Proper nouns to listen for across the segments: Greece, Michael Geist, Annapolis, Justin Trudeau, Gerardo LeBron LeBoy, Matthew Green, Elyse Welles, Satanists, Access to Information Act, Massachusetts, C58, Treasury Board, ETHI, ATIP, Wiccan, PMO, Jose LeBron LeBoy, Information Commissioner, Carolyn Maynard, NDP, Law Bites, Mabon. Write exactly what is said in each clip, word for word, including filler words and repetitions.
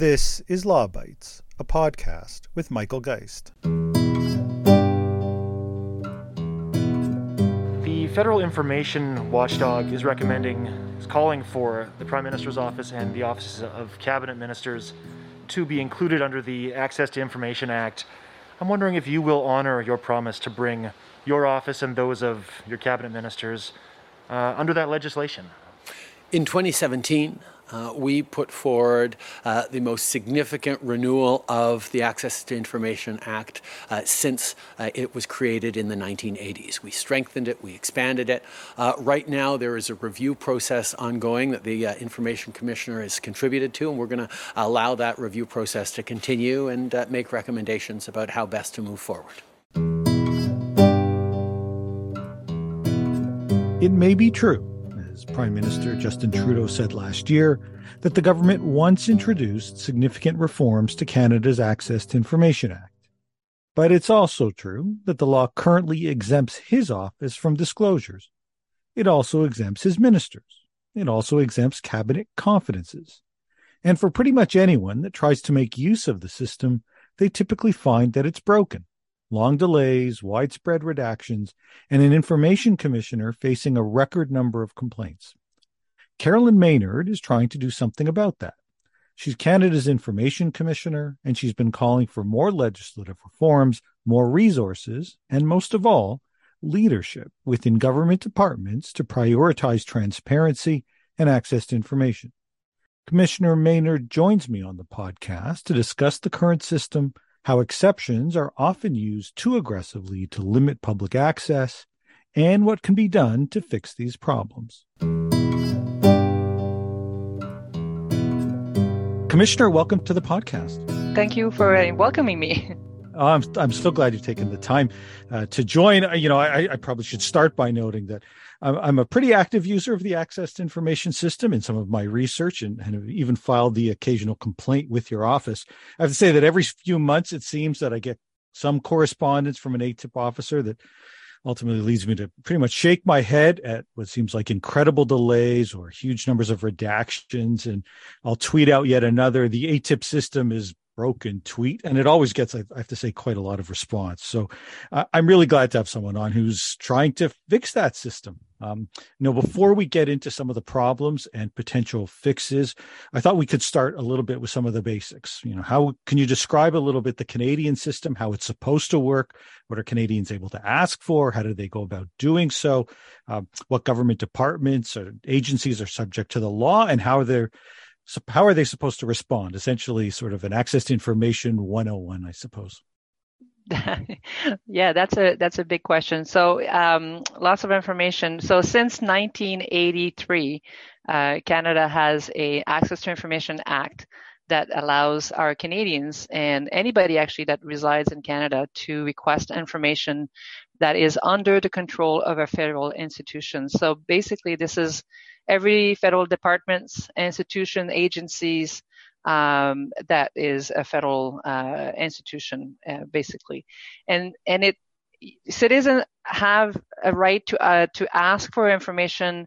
This is Law Bites, a podcast with Michael Geist. The Federal Information Watchdog is recommending, is calling for the Prime Minister's Office and the Offices of Cabinet Ministers to be included under the Access to Information Act. I'm wondering if you will honor your promise to bring your office and those of your Cabinet Ministers uh, under that legislation. In twenty seventeen, Uh, we put forward uh, the most significant renewal of the Access to Information Act uh, since uh, it was created in the nineteen eighties. We strengthened it, we expanded it. Uh, right now there is a review process ongoing that the uh, Information Commissioner has contributed to, and we're going to allow that review process to continue and uh, make recommendations about how best to move forward. It may be true, Prime Minister Justin Trudeau said last year, that the government once introduced significant reforms to Canada's Access to Information Act. But it's also true that the law currently exempts his office from disclosures. It also exempts his ministers. It also exempts cabinet confidences. And for pretty much anyone that tries to make use of the system, they typically find that it's broken. Long delays, widespread redactions, and an information commissioner facing a record number of complaints. Carolyn Maynard is trying to do something about that. She's Canada's information commissioner, and she's been calling for more legislative reforms, more resources, and most of all, leadership within government departments to prioritize transparency and access to information. Commissioner Maynard joins me on the podcast to discuss the current system, how exceptions are often used too aggressively to limit public access, and what can be done to fix these problems. Commissioner, welcome to the podcast. Thank you for uh, welcoming me. Oh, I'm I'm so glad you've taken the time uh, to join. You know, I, I probably should start by noting that I'm, I'm a pretty active user of the Access to Information System in some of my research, and, and have even filed the occasional complaint with your office. I have to say that every few months it seems that I get some correspondence from an A T I P officer that ultimately leads me to pretty much shake my head at what seems like incredible delays or huge numbers of redactions. And I'll tweet out yet another, the A T I P system is broken tweet, and it always gets, I have to say, quite a lot of response. So uh, I'm really glad to have someone on who's trying to fix that system. Um, you know, before we get into some of the problems and potential fixes, I thought we could start a little bit with some of the basics. You know, how can you describe a little bit the Canadian system, how it's supposed to work? What are Canadians able to ask for? How do they go about doing so? Um, what government departments or agencies are subject to the law, and how they're So how are they supposed to respond? Essentially, sort of an access to information one oh one, I suppose. Yeah, that's a that's a big question. So um, lots of information. So since nineteen eighty-three, uh, Canada has a Access to Information Act that allows our Canadians and anybody actually that resides in Canada to request information that is under the control of a federal institution. So basically, this is every federal departments, institution, agencies um, that is a federal uh, institution, uh, basically, and and it citizens have a right to uh, to ask for information,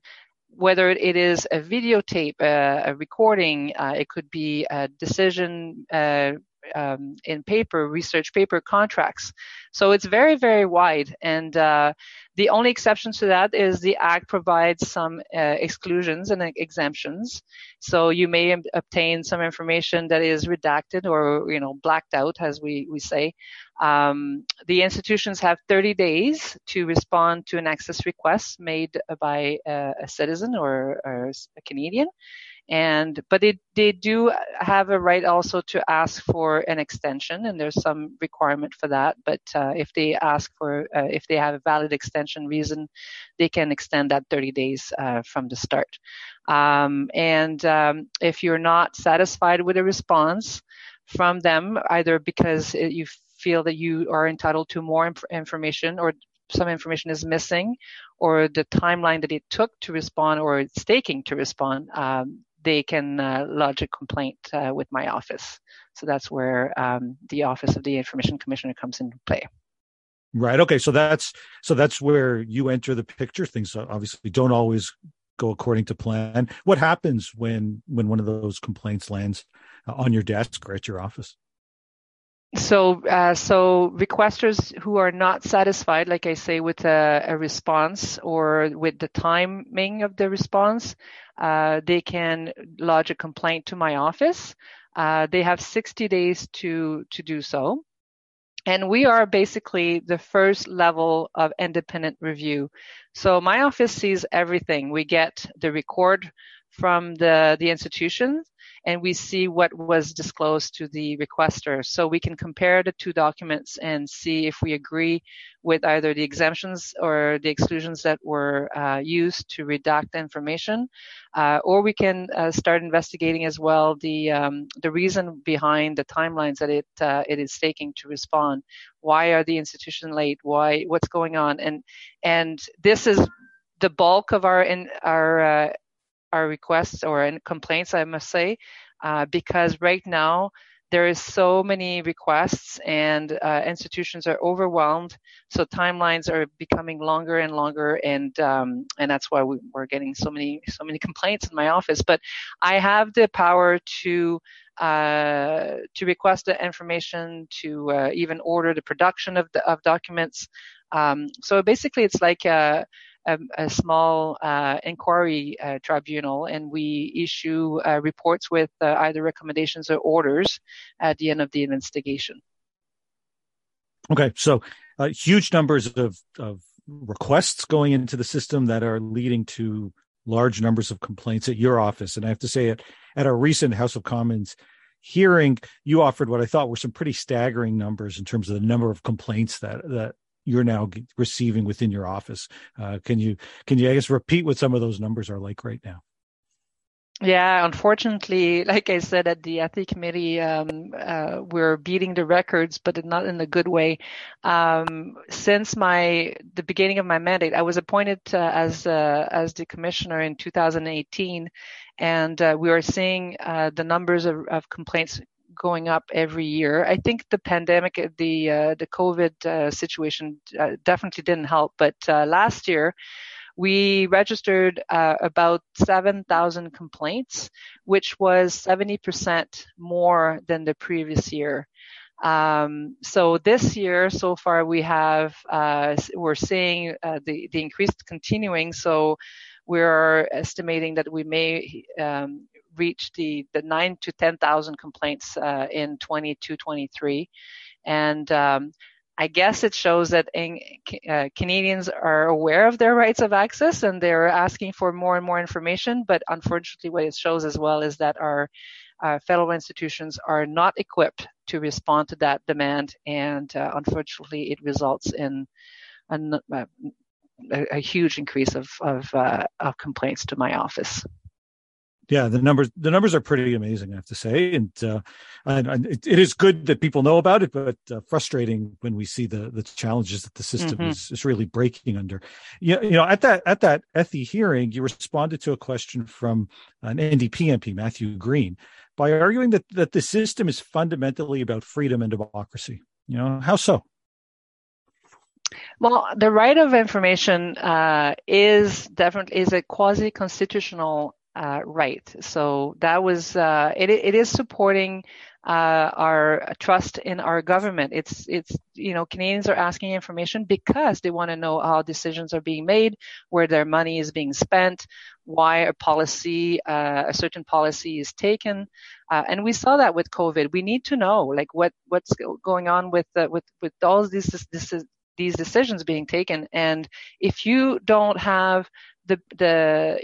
whether it is a videotape, uh, a recording, uh, it could be a decision uh, um, in paper, research paper, contracts. So it's very, very wide, and uh, the only exception to that is the Act provides some uh, exclusions and exemptions. So you may ob- obtain some information that is redacted or, you know, blacked out, as we, we say. Um, the institutions have thirty days to respond to an access request made by uh, a citizen or, or a Canadian. And but they, they do have a right also to ask for an extension, and there's some requirement for that. But uh, if they ask for, uh, if they have a valid extension reason, they can extend that thirty days uh, from the start. Um, and um, if you're not satisfied with a response from them, either because you feel that you are entitled to more inf- information or some information is missing, or the timeline that it took to respond or it's taking to respond, um, they can uh, lodge a complaint uh, with my office. So that's where um, the Office of the Information Commissioner comes into play. Right. Okay. So that's so that's where you enter the picture. Things obviously don't always go according to plan. What happens when when one of those complaints lands on your desk or at your office? So, uh, so requesters who are not satisfied, like I say, with a, a response or with the timing of the response, uh, they can lodge a complaint to my office. Uh, they have sixty days to to do so. And we are basically the first level of independent review. So my office sees everything. We get the record from the, the institution, and we see what was disclosed to the requester. So we can compare the two documents and see if we agree with either the exemptions or the exclusions that were uh, used to redact the information. Uh, or we can uh, start investigating as well the um, the reason behind the timelines that it uh, it is taking to respond. Why are the institution late? Why? What's going on? And and this is the bulk of our in our. Uh, our requests or complaints, I must say, uh, because right now there is so many requests and uh, institutions are overwhelmed. So timelines are becoming longer and longer, and um, and that's why we, we're getting so many so many complaints in my office. But I have the power to uh, to request the information, to uh, even order the production of the, of documents. Um, so basically, it's like a A, a small uh, inquiry uh, tribunal, and we issue uh, reports with uh, either recommendations or orders at the end of the investigation. Okay, so uh, huge numbers of, of requests going into the system that are leading to large numbers of complaints at your office. And I have to say, at, at our recent House of Commons hearing, you offered what I thought were some pretty staggering numbers in terms of the number of complaints that that you're now receiving within your office. Uh, can you, can you, I guess, repeat what some of those numbers are like right now? Yeah, unfortunately, like I said, at the E T H I committee, um, uh, we're beating the records, but not in a good way. Um, since my the beginning of my mandate, I was appointed uh, as uh, as the commissioner in two thousand eighteen, and uh, we are seeing uh, the numbers of, of complaints going up every year. I think the pandemic, the uh, the COVID uh, situation uh, definitely didn't help. But uh, last year, we registered uh, about seven thousand complaints, which was seventy percent more than the previous year. Um, so this year, so far, we have uh, we're seeing uh, the the increase continuing. So we're estimating that we may um, reach the, the nine to ten thousand complaints uh, in twenty-two twenty-three. And um, I guess it shows that in, uh, Canadians are aware of their rights of access, and they're asking for more and more information. But unfortunately, what it shows as well is that our uh, federal institutions are not equipped to respond to that demand. And uh, unfortunately, it results in a, a, a huge increase of, of, uh, of complaints to my office. Yeah, the numbers the numbers are pretty amazing, I have to say, and, uh, and, and it, it is good that people know about it, but uh, frustrating when we see the, the challenges that the system mm-hmm. is, is really breaking under. You, you know, at that at that E T H I hearing, you responded to a question from an N D P M P, Matthew Green, by arguing that that the system is fundamentally about freedom and democracy. You know, how so? Well, the right of information uh, is definitely is a quasi-constitutional Uh, right. So that was, uh, it, it is supporting uh, our trust in our government. It's, it's, you know, Canadians are asking information because they want to know how decisions are being made, where their money is being spent, why a policy, uh, a certain policy is taken. Uh, and we saw that with COVID. We need to know, like, what, what's going on with, uh, with, with all these, this, this, these decisions being taken. And if you don't have The, the,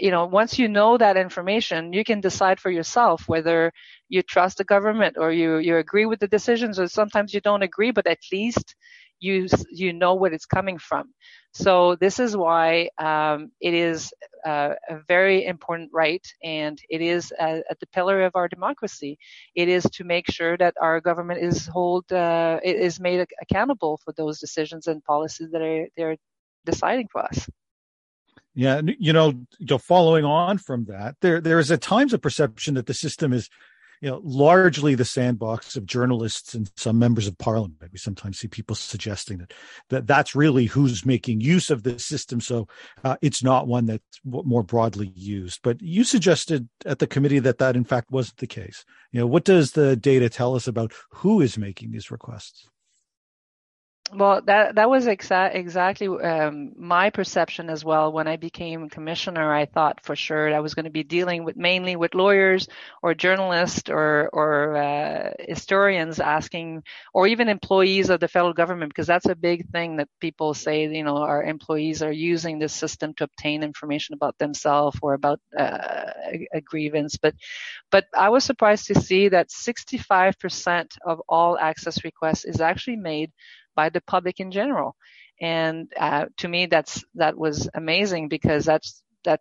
you know, once you know that information, you can decide for yourself whether you trust the government or you, you agree with the decisions, or sometimes you don't agree, but at least you, you know what it's coming from. So this is why um, it is uh, a very important right, and it is uh, at the pillar of our democracy. It is to make sure that our government is hold, uh, it is made accountable for those decisions and policies that are, they're deciding for us. Yeah, you know, following on from that, there there is at times a perception that the system is you know, largely the sandbox of journalists and some members of parliament. We sometimes see people suggesting that, that that's really who's making use of the system. So uh, it's not one that's more broadly used. But you suggested at the committee that that, in fact, wasn't the case. You know, what does the data tell us about who is making these requests? Well, that that was exa- exactly um, my perception as well. When I became commissioner, I thought for sure I was going to be dealing with mainly with lawyers or journalists or or uh, historians asking, or even employees of the federal government, because that's a big thing that people say. You know, our employees are using this system to obtain information about themselves or about uh, a, a grievance. But but I was surprised to see that sixty-five percent of all access requests is actually made by the public in general, and uh, to me that's that was amazing, because that's that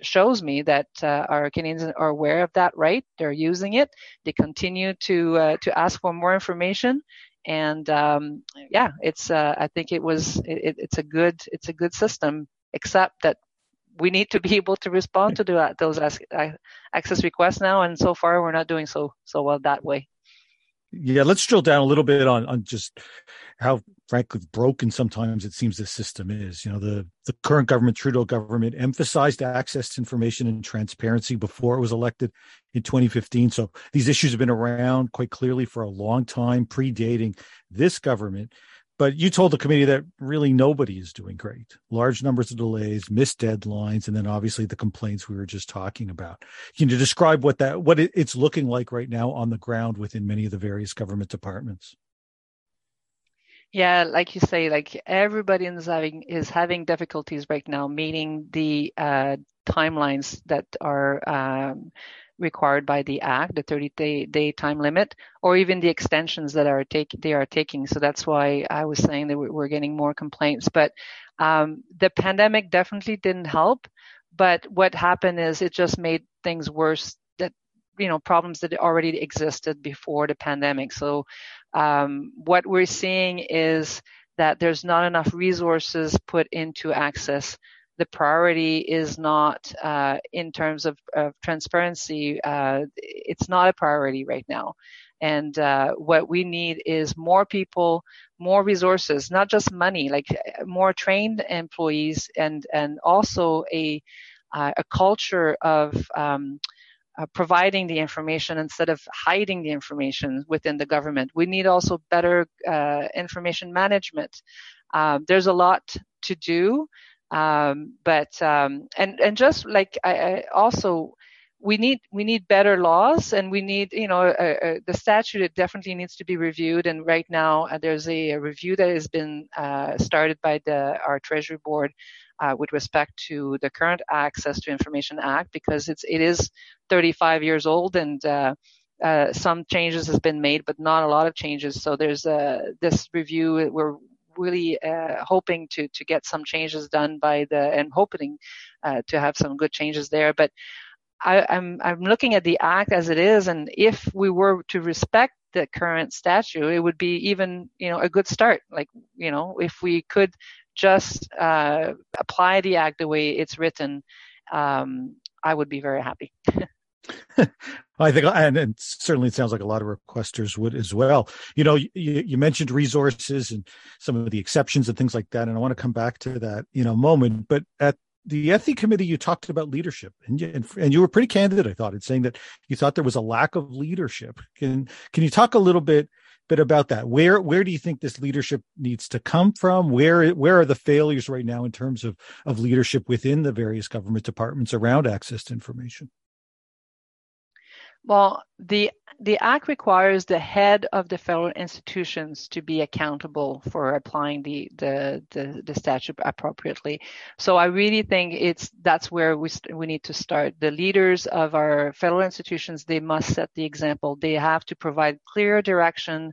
shows me that uh, our Canadians are aware of that right. They're using it. They continue to uh, to ask for more information, and um, yeah, it's uh, I think it was it, it's a good it's a good system, except that we need to be able to respond to the, those access requests now, and so far we're not doing so so well that way. Yeah, let's drill down a little bit on, on just how, frankly, broken sometimes it seems this system is. You know, the, the current government, Trudeau government, emphasized access to information and transparency before it was elected in twenty fifteen. So these issues have been around quite clearly for a long time, predating this government. But you told the committee that really nobody is doing great. Large numbers of delays, missed deadlines, and then obviously the complaints we were just talking about. Can you describe what that what it's looking like right now on the ground within many of the various government departments? Yeah, like you say, like everybody is having is having difficulties right now meeting the uh, timelines that are um, required by the Act, the thirty-day time limit, or even the extensions that are take they are taking. So that's why I was saying that we're getting more complaints. But um, the pandemic definitely didn't help. But what happened is it just made things worse. That you know problems that already existed before the pandemic. So um, what we're seeing is that there's not enough resources put into access. The priority is not uh, in terms of, of transparency. Uh, it's not a priority right now. And uh, what we need is more people, more resources, not just money, like more trained employees, and, and also a uh, a culture of um, uh, providing the information instead of hiding the information within the government. We need also better uh, information management. Uh, there's a lot to do. Um, but um, and and just like I, I also we need we need better laws, and we need you know a, a, the statute. It definitely needs to be reviewed. And right now uh, there's a, a review that has been uh, started by the our Treasury Board uh, with respect to the current Access to Information Act, because it's it is thirty-five years old, and uh, uh, some changes has been made, but not a lot of changes. So there's uh, this review where. Really uh, hoping to to get some changes done by the and hoping uh, to have some good changes there. But I, I'm I'm looking at the Act as it is, and if we were to respect the current statute, it would be even you know a good start. Like you know if we could just uh, apply the Act the way it's written, um, I would be very happy. I think, and, and certainly it sounds like a lot of requesters would as well. You know, you, you mentioned resources and some of the exceptions and things like that, and I want to come back to that in a moment. But at the E T H I committee, you talked about leadership, and you, and, and you were pretty candid, I thought, in saying that you thought there was a lack of leadership. Can can you talk a little bit bit about that? Where where do you think this leadership needs to come from? Where where are the failures right now in terms of, of leadership within the various government departments around access to information? Well, the the Act requires the head of the federal institutions to be accountable for applying the the, the, the statute appropriately. So I really think it's that's where we we need to start. The leaders of our federal institutions, they must set the example. They have to provide clear direction.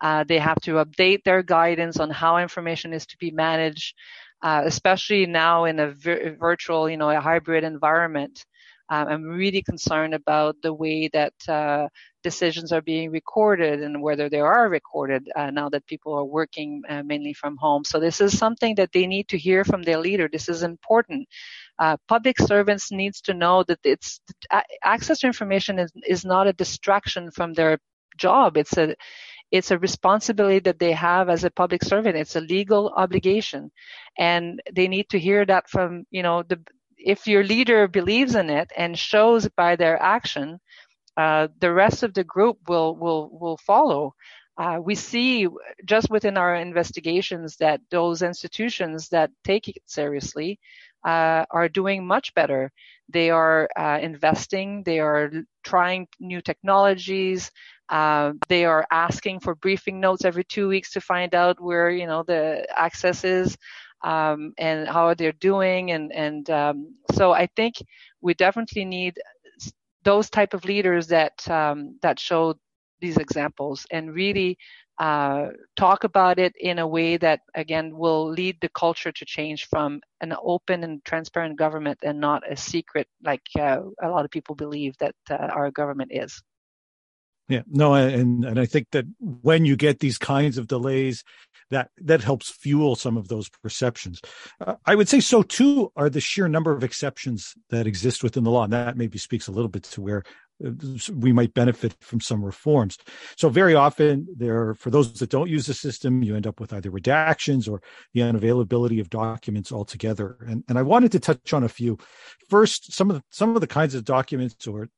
Uh, they have to update their guidance on how information is to be managed, uh, especially now in a vir- virtual, you know, a hybrid environment. Um, I'm really concerned about the way that uh, decisions are being recorded and whether they are recorded uh, now that people are working uh, mainly from home. So this is something that they need to hear from their leader. This is important. Uh, public servants needs to know that it's uh, access to information is, is not a distraction from their job. It's a it's a responsibility that they have as a public servant. It's a legal obligation, and they need to hear that from, you know, the if your leader believes in it and shows by their action, uh, the rest of the group will will will follow. Uh, we see just within our investigations that those institutions that take it seriously uh, are doing much better. They are uh, investing. They are trying new technologies. Uh, they are asking for briefing notes every two weeks to find out where, you know, the access is um, and how they're doing. And, and um, so I think we definitely need those type of leaders that um, that show these examples and really uh, talk about it in a way that, again, will lead the culture to change from an open and transparent government and not a secret, like uh, a lot of people believe that uh, our government is. Yeah, no, and and I think that when you get these kinds of delays, that that helps fuel some of those perceptions. Uh, I would say so too are the sheer number of exceptions that exist within the law, and that maybe speaks a little bit to where we might benefit from some reforms. So very often there, for those that don't use the system, you end up with either redactions or the unavailability of documents altogether. And, and I wanted to touch on a few. First, some of the, some of the kinds of documents or,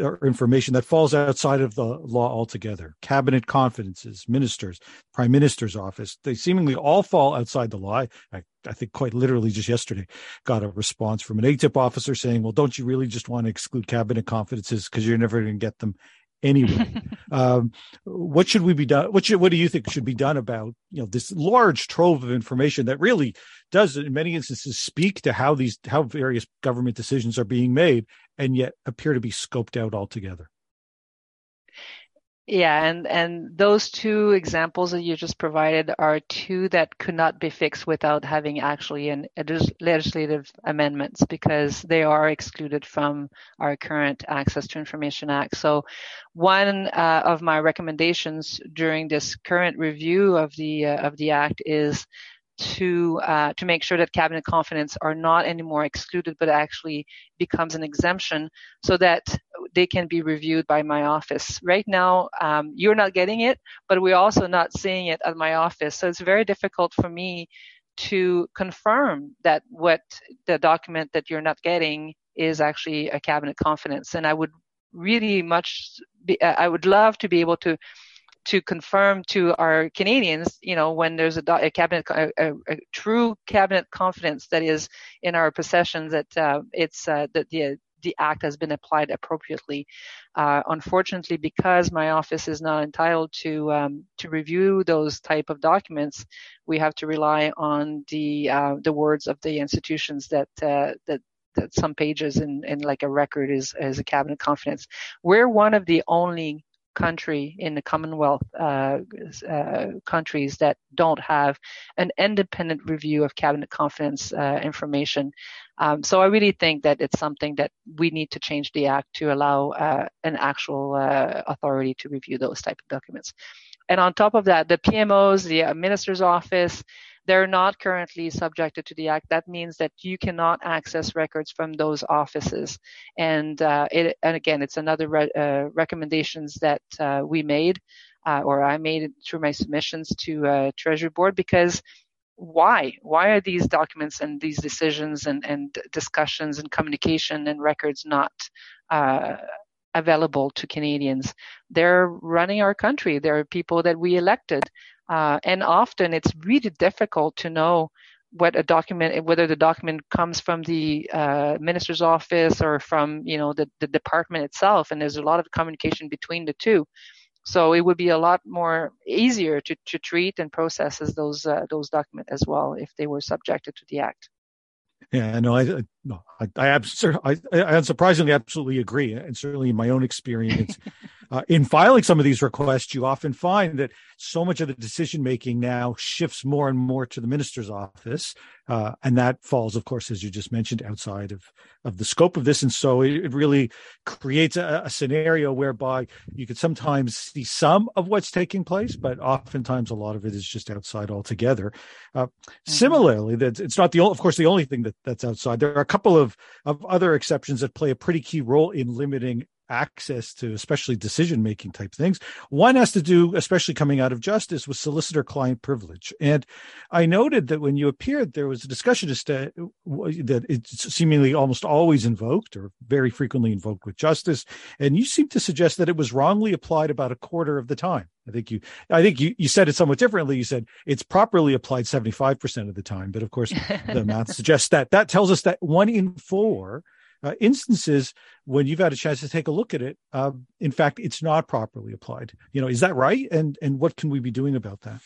or information that falls outside of the law altogether. Cabinet confidences, ministers, prime minister's office, they seemingly all fall outside the law. I, I think quite literally just yesterday got a response from an A T I P officer saying, well, don't you really just want to exclude cabinet confidences because you're never going to get them anyway? um, what should we be done? What should, what do you think should be done about, you know, this large trove of information that really does in many instances speak to how these, how various government decisions are being made and yet appear to be scoped out altogether? Yeah, and, and those two examples that you just provided are two that could not be fixed without having actually an legislative amendments, because they are excluded from our current Access to Information Act. So one uh, of my recommendations during this current review of the uh, of the act is to uh, to make sure that cabinet confidence are not anymore excluded, but actually becomes an exemption so that they can be reviewed by my office. Right now, um, you're not getting it, but we're also not seeing it at my office. So it's very difficult for me to confirm that what the document that you're not getting is actually a cabinet confidence. And I would really much, be, I would love to be able to to confirm to our Canadians, you know, when there's a, a cabinet, a, a, a true cabinet confidence that is in our possession, that uh, it's uh, that the the act has been applied appropriately. Uh, unfortunately, because my office is not entitled to um, to review those type of documents, we have to rely on the uh, the words of the institutions that uh, that. That some pages in, in like a record is is a cabinet confidence. We're one of the only country in the Commonwealth uh, uh, countries that don't have an independent review of cabinet confidence uh, information. Um, so I really think that it's something that we need to change the act to allow uh, an actual uh, authority to review those type of documents. And on top of that, the P M Os, the minister's office, they're not currently subjected to the act. That means that you cannot access records from those offices. And uh, it, and again, it's another re- uh, recommendations that uh, we made, uh, or I made it through my submissions to uh, Treasury Board, because why? Why are these documents and these decisions and, and discussions and communication and records not uh, available to Canadians? They're running our country. They're people that we elected. Uh, and often it's really difficult to know what a document, whether the document comes from the uh, minister's office or from, you know, the, the department itself. And there's a lot of communication between the two. So it would be a lot more easier to, to treat and process as those uh, those documents as well if they were subjected to the act. Yeah, no, I no, I I, abs- I I unsurprisingly absolutely agree, and certainly in my own experience, uh, in filing some of these requests, you often find that so much of the decision making now shifts more and more to the minister's office. Uh, and that falls, of course, as you just mentioned, outside of, of the scope of this. And so it, it really creates a, a scenario whereby you could sometimes see some of what's taking place, but oftentimes a lot of it is just outside altogether. Uh, mm-hmm. Similarly, that it's not the of course the only thing that, that's outside. There are a couple of, of other exceptions that play a pretty key role in limiting access to especially decision-making type things. One has to do, especially coming out of justice, with solicitor-client privilege. And I noted that when you appeared, there was a discussion as to that it's seemingly almost always invoked or very frequently invoked with justice. And you seem to suggest that it was wrongly applied about a quarter of the time. I think you I think you, you said it somewhat differently. You said it's properly applied seventy-five percent of the time. But of course, the math suggests that. That tells us that one in four Uh, instances when you've had a chance to take a look at it, uh, in fact, it's not properly applied. You know, is that right? And and what can we be doing about that?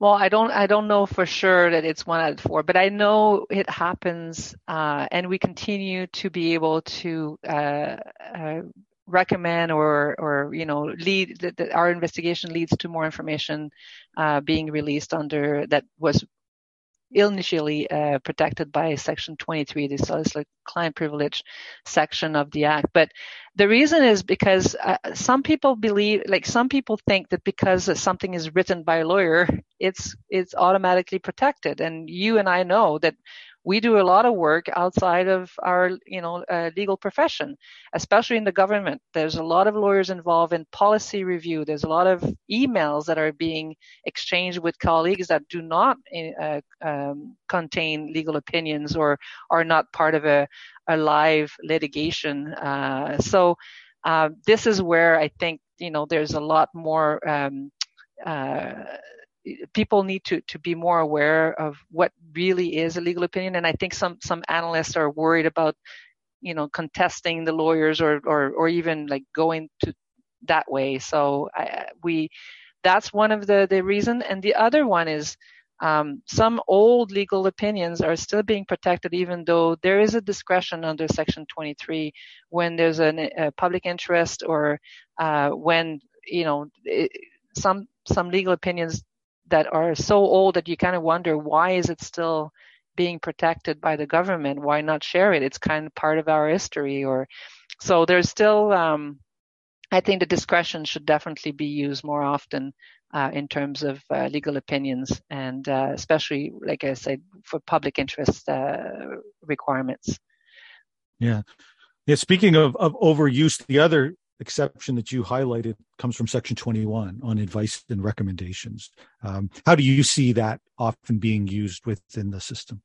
Well, I don't I don't know for sure that it's one out of four, but I know it happens, uh, and we continue to be able to uh, uh, recommend or or you know lead that, that our investigation leads to more information uh, being released under that was initially uh, protected by Section twenty-three, the solicitor client privilege section of the Act. But the reason is because uh, some people believe, like some people think that because something is written by a lawyer, it's it's automatically protected. And you and I know that we do a lot of work outside of our, you know, uh, legal profession, especially in the government. There's a lot of lawyers involved in policy review. There's a lot of emails that are being exchanged with colleagues that do not uh, um, contain legal opinions or are not part of a, a live litigation. Uh, so uh, this is where I think, you know, there's a lot more um, uh people need to, to be more aware of what really is a legal opinion. And I think some, some analysts are worried about, you know, contesting the lawyers or, or, or even like going to that way. So I, we, that's one of the, the reason. And the other one is um, some old legal opinions are still being protected, even though there is a discretion under Section twenty-three when there's an, a public interest or uh, when, you know, it, some, some legal opinions that are so old that you kind of wonder, why is it still being protected by the government? Why not share it? It's kind of part of our history. Or so there's still, um, I think the discretion should definitely be used more often uh, in terms of uh, legal opinions and uh, especially, like I said, for public interest uh, requirements. Yeah. Yeah. Speaking of, of overuse, the other exception that you highlighted comes from Section twenty-one on advice and recommendations. Um, how do you see that often being used within the system?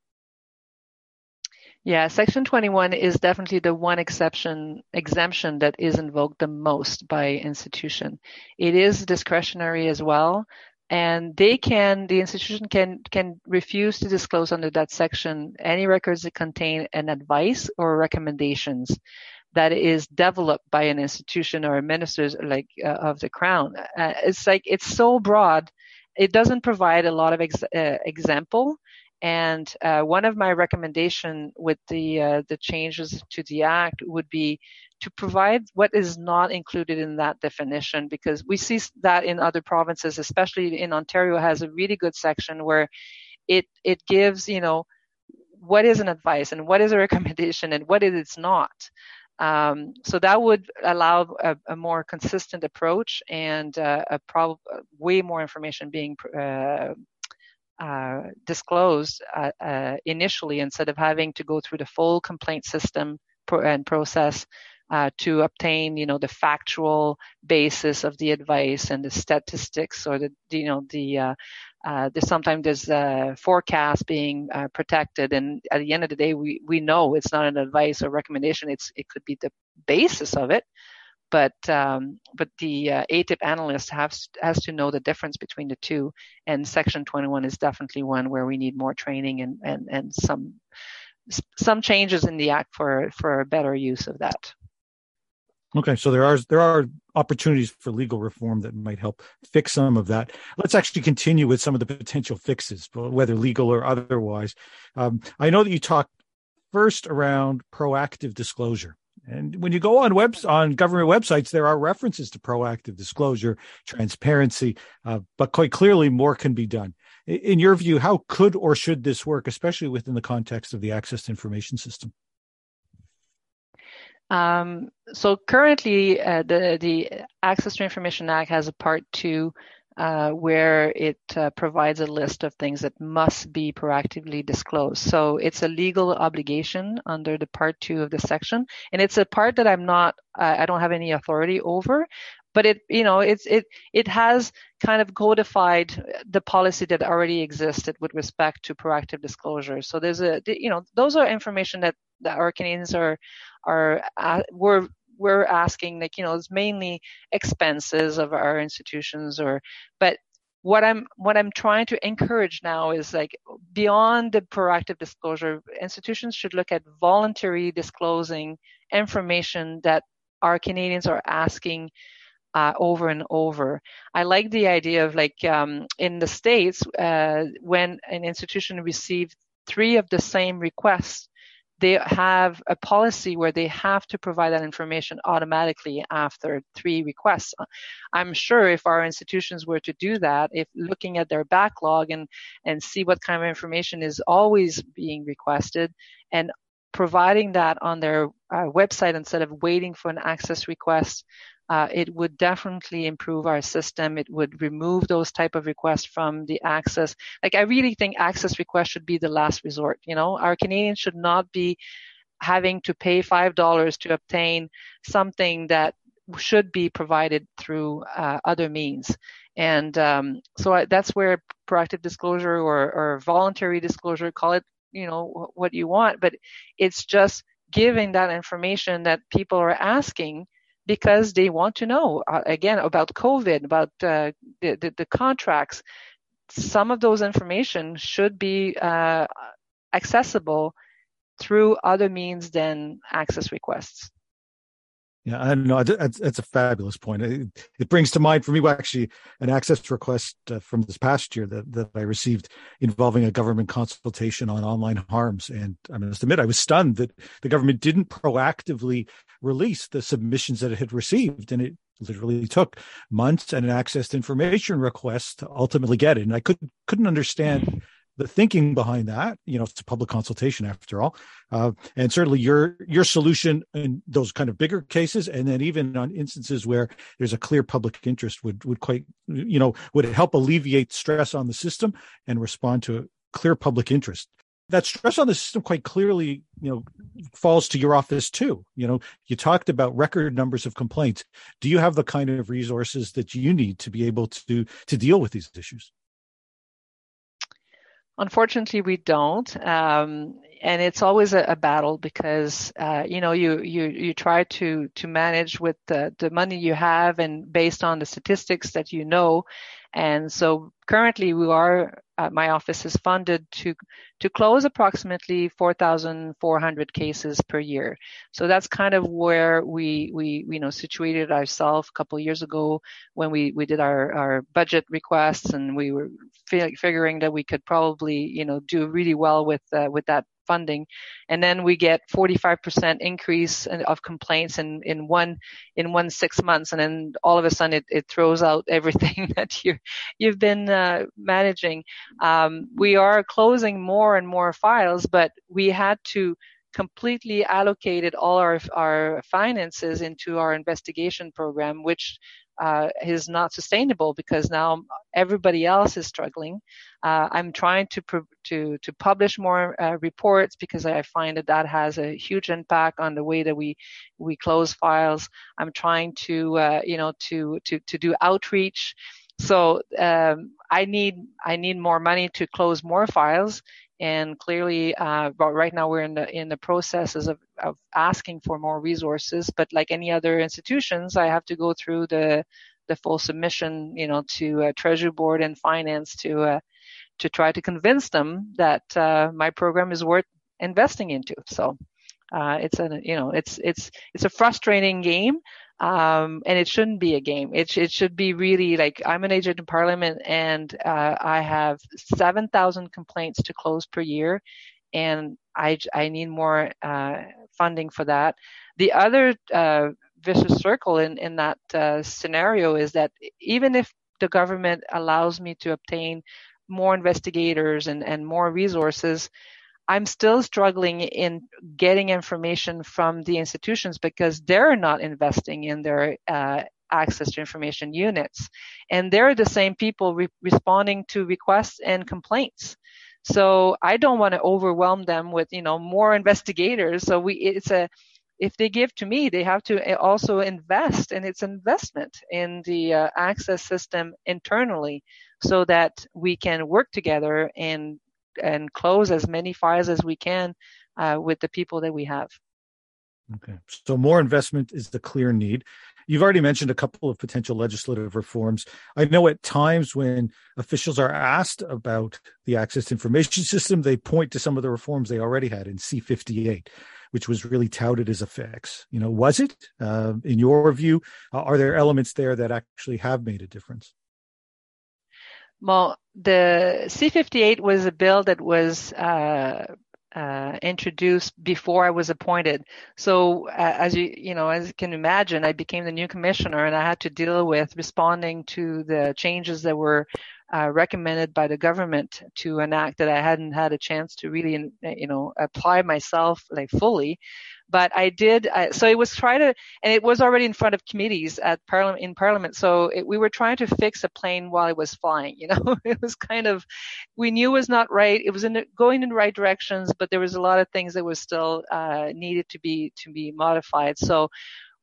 Yeah, Section twenty-one is definitely the one exception exemption that is invoked the most by institution. It is discretionary as well, and they can, the institution can can refuse to disclose under that section any records that contain an advice or recommendations that is developed by an institution or a minister like uh, of the Crown. Uh, it's like it's so broad, it doesn't provide a lot of ex- uh, example. And uh, one of my recommendation with the uh, the changes to the Act would be to provide what is not included in that definition, because we see that in other provinces, especially in Ontario, has a really good section where it it gives, you know, what is an advice and what is a recommendation and what it is not. Um, so that would allow a, a more consistent approach and uh, a prob- way more information being uh, uh, disclosed uh, uh, initially, instead of having to go through the full complaint system pro- and process uh, to obtain, you know, the factual basis of the advice and the statistics or the, you know, the uh, Uh, there's sometimes there's uh, forecasts being uh, protected, and at the end of the day, we, we know it's not an advice or recommendation. It's it could be the basis of it, but um, but the uh, A T I P analyst has has to know the difference between the two. And Section twenty-one is definitely one where we need more training and and, and some some changes in the Act for for better use of that. Okay, so there are there are opportunities for legal reform that might help fix some of that. Let's actually continue with some of the potential fixes, whether legal or otherwise. Um, I know that you talked first around proactive disclosure And when you go on webs on government websites, there are references to proactive disclosure, transparency, uh, but quite clearly more can be done. In your view, how could or should this work, especially within the context of the access to information system? Um, so currently, uh, the, the Access to Information Act has a part two uh, where it uh, provides a list of things that must be proactively disclosed. So it's a legal obligation under the part two of the section. And it's a part that I'm not, uh, I don't have any authority over. But it, you know, it's it it has kind of codified the policy that already existed with respect to proactive disclosure. So there's a, you know, those are information that, that our Canadians are are uh, we're we're asking, like, you know, it's mainly expenses of our institutions or, but. What I'm what I'm trying to encourage now is, like, beyond the proactive disclosure, institutions should look at voluntarily disclosing information that our Canadians are asking uh, over and over. I like the idea of, like, um, in the States, uh, when an institution receives three of the same requests, they have a policy where they have to provide that information automatically after three requests. I'm sure if our institutions were to do that, if looking at their backlog and, and see what kind of information is always being requested and providing that on their uh, website instead of waiting for an access request, uh, it would definitely improve our system. It would remove those type of requests from the access. Like, I really think access requests should be the last resort. You know, our Canadians should not be having to pay five dollars to obtain something that should be provided through uh, other means. And um, so I, that's where proactive disclosure or, or voluntary disclosure, call it, you know, what you want, but it's just giving that information that people are asking because they want to know, uh, again, about COVID, about uh, the, the, the contracts. Some of those information should be uh, accessible through other means than access requests. Yeah, I don't know. That's, that's a fabulous point. It, it brings to mind for me, well, actually, an access request uh, from this past year that, that I received involving a government consultation on online harms. And I must admit, I was stunned that the government didn't proactively release the submissions that it had received. And it literally took months and an access to information request to ultimately get it. And I could, couldn't understand the thinking behind that. You know, it's a public consultation after all, uh, and certainly your your solution in those kind of bigger cases, and then even on instances where there's a clear public interest, would would quite, you know, would help alleviate stress on the system and respond to a clear public interest. That stress on the system quite clearly, you know, falls to your office too. You know, you talked about record numbers of complaints. Do you have the kind of resources that you need to be able to to deal with these issues? Unfortunately, we don't, um, and it's always a, a battle because uh, you know you you you try to to manage with the, the money you have and based on the statistics that you know, and so currently we are uh, my office is funded to to close approximately four thousand four hundred cases per year. So that's kind of where we we you know situated ourselves a couple of years ago when we we did our our budget requests, and we were figuring that we could probably, you know, do really well with uh, with that funding. And then we get forty-five percent increase of complaints in, in one in one six months, and then all of a sudden it, it throws out everything that you you've been uh, managing. Um, we are closing more and more files, but we had to completely allocate all our our finances into our investigation program, which Uh, is not sustainable because now everybody else is struggling. Uh, I'm trying to pr- to to publish more uh, reports because I find that that has a huge impact on the way that we we close files. I'm trying to uh, you know to to to do outreach. So um, I need I need more money to close more files. And clearly, uh, right now we're in the in the processes of, of asking for more resources. But like any other institutions, I have to go through the the full submission, you know, to uh, Treasury Board and Finance to uh, to try to convince them that uh, my program is worth investing into. So uh, it's a you know it's it's it's a frustrating game, um, and it shouldn't be a game. It it should be really, like, I'm an agent in Parliament, and uh, I have seven thousand complaints to close per year, and I I need more uh, funding for that. The other uh, vicious circle in, in that uh, scenario is that even if the government allows me to obtain more investigators and, and more resources, I'm still struggling in getting information from the institutions because they're not investing in their uh, access to information units. And they're the same people re- responding to requests and complaints. So I don't want to overwhelm them with, you know, more investigators. So we, it's a, if they give to me, they have to also invest, and it's investment in the uh, access system internally so that we can work together and and close as many files as we can uh, with the people that we have. Okay. So more investment is the clear need. You've already mentioned a couple of potential legislative reforms. I know at times when officials are asked about the access to information system, they point to some of the reforms they already had in C fifty-eight, which was really touted as a fix. You know, was it? Uh, in your view, uh, are there elements there that actually have made a difference? Well, the C fifty-eight was a bill that was uh, uh, introduced before I was appointed. So, uh, as you you know, as you can imagine, I became the new commissioner, and I had to deal with responding to the changes that were uh, recommended by the government to an act that I hadn't had a chance to really, you know, apply myself like fully. But I did, uh, so it was try to, and it was already in front of committees at Parliament, in Parliament. So it, we were trying to fix a plane while it was flying, you know, it was kind of, we knew it was not right. It was in, going in the right directions, but there was a lot of things that were still uh, needed to be, to be modified. So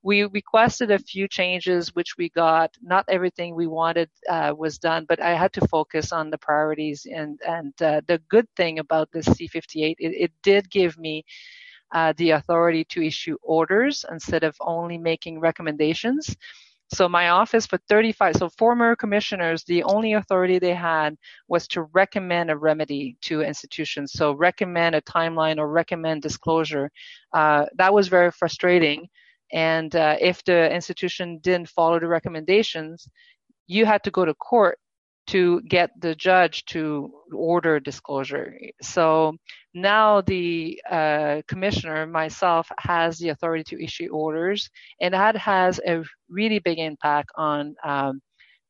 we requested a few changes, which we got. Not everything we wanted uh, was done, but I had to focus on the priorities. And, and uh, the good thing about this C fifty-eight, it, it did give me Uh, the authority to issue orders instead of only making recommendations. So my office for thirty-five, so former commissioners, the only authority they had was to recommend a remedy to institutions. So recommend a timeline or recommend disclosure. Uh, that was very frustrating. And uh, if the institution didn't follow the recommendations, you had to go to court to get the judge to order disclosure. So now the uh, commissioner, myself, has the authority to issue orders, and that has a really big impact on um,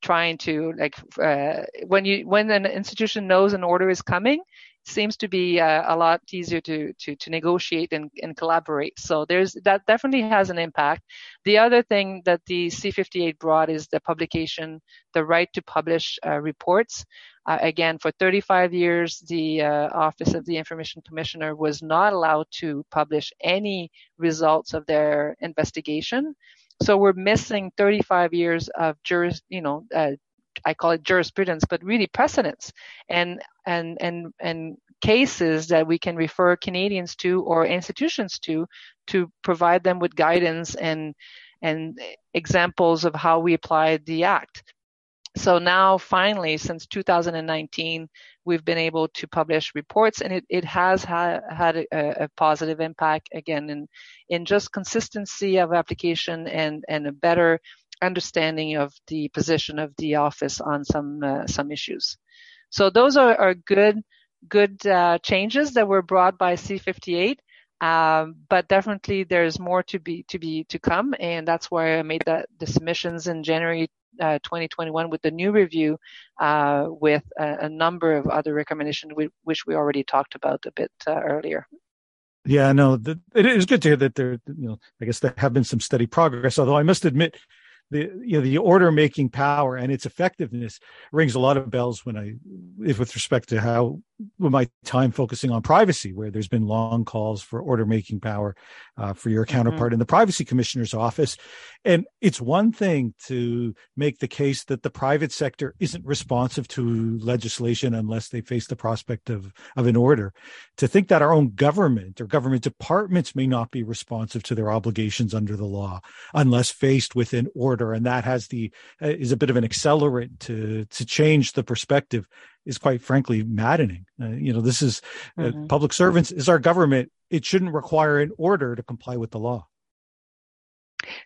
trying to, like, uh, when you when an institution knows an order is coming, it seems to be uh, a lot easier to to, to negotiate and, and collaborate. So there's that definitely has an impact. The other thing that the C fifty-eight brought is the publication, the right to publish uh, reports. Uh, again, for thirty-five years, the uh, Office of the Information Commissioner was not allowed to publish any results of their investigation. So we're missing thirty-five years of juris, you know, uh, I call it jurisprudence, but really precedents and and and and cases that we can refer Canadians to or institutions to to provide them with guidance and and examples of how we applied the act. So now, finally, since two thousand nineteen, we've been able to publish reports, and it, it has ha- had a, a positive impact, again, in, in just consistency of application and, and a better understanding of the position of the office on some uh, some issues. So those are, are good good uh, changes that were brought by C fifty-eight, um, but definitely there's more to be to be to come, and that's why I made that, the submissions in January Uh, twenty twenty-one with the new review uh, with a, a number of other recommendations, we, which we already talked about a bit uh, earlier. Yeah, no, the, it is good to hear that there, you know, I guess there have been some steady progress, although I must admit the, you know, the order making power and its effectiveness rings a lot of bells when I, if with respect to how with my time focusing on privacy, where there's been long calls for order making power uh, for your counterpart mm-hmm. in the Privacy Commissioner's office. And it's one thing to make the case that the private sector isn't responsive to legislation unless they face the prospect of, of an order. To think that our own government or government departments may not be responsive to their obligations under the law unless faced with an order, and that has the uh, is a bit of an accelerant to to change the perspective, is quite frankly maddening. Uh, you know, this is uh, mm-hmm. public servants is our government. It shouldn't require an order to comply with the law.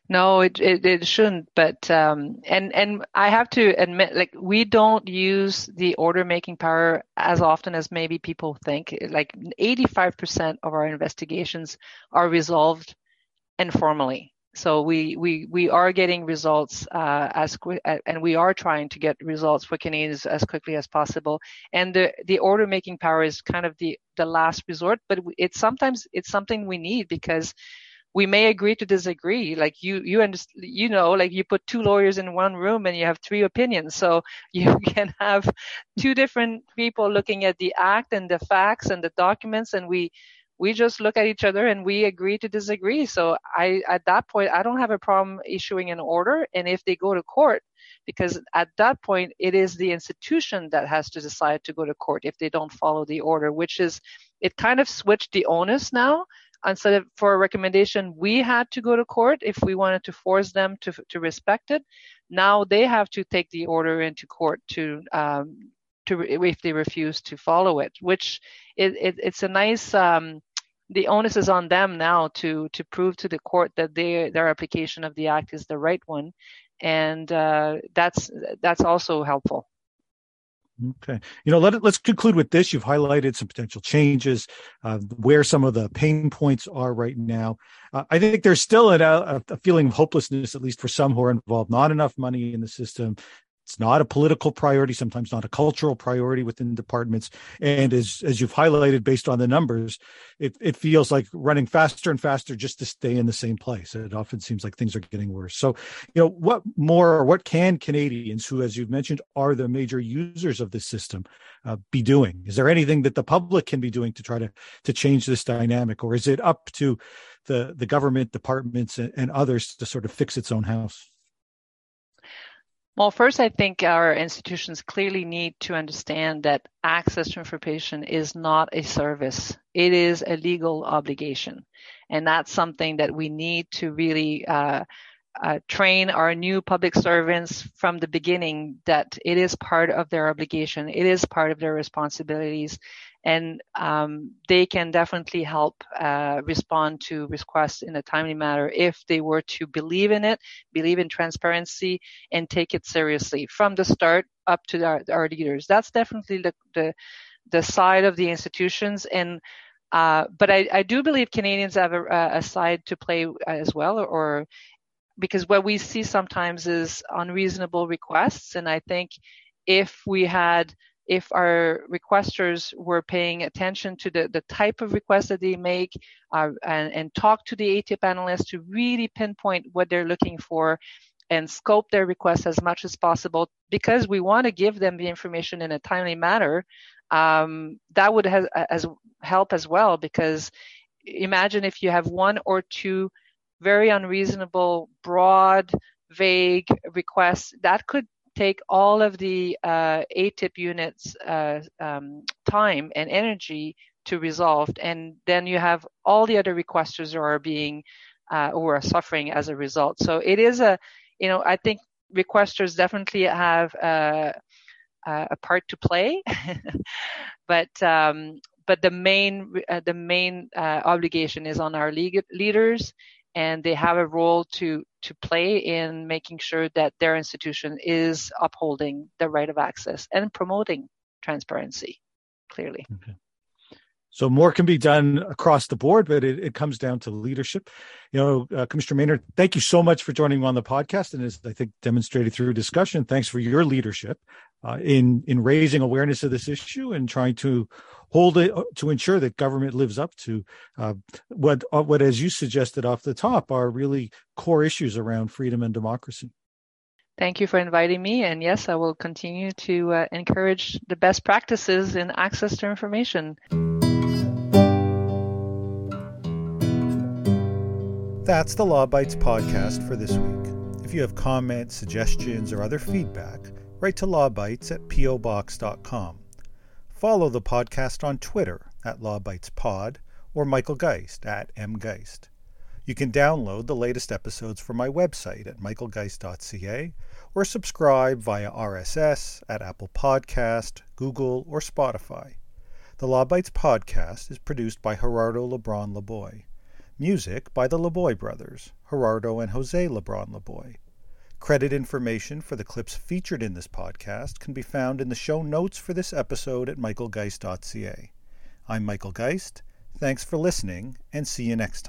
No, it it, it shouldn't. But um, and and I have to admit, like, we don't use the order making power as often as maybe people think. Like eighty-five percent of our investigations are resolved and formally. So we we we are getting results uh, as quick, and we are trying to get results for Canadians as quickly as possible. And the the order making power is kind of the the last resort, but it's sometimes it's something we need, because we may agree to disagree. Like you you understand, you know, like you put two lawyers in one room and you have three opinions. So you can have two different people looking at the act and the facts and the documents, and we. We just look at each other and we agree to disagree. So I, at that point, I don't have a problem issuing an order. And if they go to court, because at that point, it is the institution that has to decide to go to court if they don't follow the order, which is, it kind of switched the onus now. Instead of for a recommendation, we had to go to court if we wanted to force them to, to respect it. Now they have to take the order into court to um, to if they refuse to follow it, which it, it, it's a nice... Um, the onus is on them now to to prove to the court that their their application of the act is the right one, and uh, that's that's also helpful. Okay, you know, let it, let's conclude with this. You've highlighted some potential changes, uh, where some of the pain points are right now. Uh, I think there's still a, a feeling of hopelessness, at least for some who are involved. Not enough money in the system. It's not a political priority, sometimes not a cultural priority within departments. And as as you've highlighted, based on the numbers, it, it feels like running faster and faster just to stay in the same place. It often seems like things are getting worse. So, you know, what more or what can Canadians who, as you've mentioned, are the major users of this system uh, be doing? Is there anything that the public can be doing to try to, to change this dynamic? Or is it up to the, the government, departments, and, and others to sort of fix its own house? Well, first, I think our institutions clearly need to understand that access to information is not a service. It is a legal obligation. And that's something that we need to really uh, uh, train our new public servants from the beginning, that it is part of their obligation. It is part of their responsibilities. And um, they can definitely help uh, respond to requests in a timely manner if they were to believe in it, believe in transparency, and take it seriously from the start up to our, our leaders. That's definitely the, the the side of the institutions. And uh, but I, I do believe Canadians have a, a side to play as well, or, or because what we see sometimes is unreasonable requests. And I think if we had If our requesters were paying attention to the, the type of request that they make uh, and, and talk to the A T I P analysts to really pinpoint what they're looking for and scope their requests as much as possible, because we want to give them the information in a timely manner, um, that would ha- as help as well. Because imagine if you have one or two very unreasonable, broad, vague requests, that could take all of the uh, A T I P units' uh, um, time and energy to resolve, and then you have all the other requesters who are being uh, or are suffering as a result. So it is a, you know, I think requesters definitely have a, a part to play, but um, but the main uh, the main uh, obligation is on our league- leaders. And they have a role to, to play in making sure that their institution is upholding the right of access and promoting transparency, clearly. Okay. So more can be done across the board, but it, it comes down to leadership. You know, uh, Commissioner Maynard, thank you so much for joining me on the podcast. And as I think demonstrated through discussion, thanks for your leadership uh, in, in raising awareness of this issue and trying to hold it to ensure that government lives up to uh, what, what, as you suggested off the top, are really core issues around freedom and democracy. Thank you for inviting me. And yes, I will continue to uh, encourage the best practices in access to information. That's the Law Bites podcast for this week. If you have comments, suggestions, or other feedback, write to lawbites at p o box dot com. Follow the podcast on Twitter at lawbitespod or Michael Geist at mgeist. You can download the latest episodes from my website at michael geist dot c a or subscribe via R S S at Apple Podcast, Google, or Spotify. The Law Bites podcast is produced by Gerardo LeBron LeBoy. Music by the LeBoy brothers, Gerardo and Jose LeBron LeBoy. Credit information for the clips featured in this podcast can be found in the show notes for this episode at michael geist dot c a. I'm Michael Geist. Thanks for listening, and see you next time.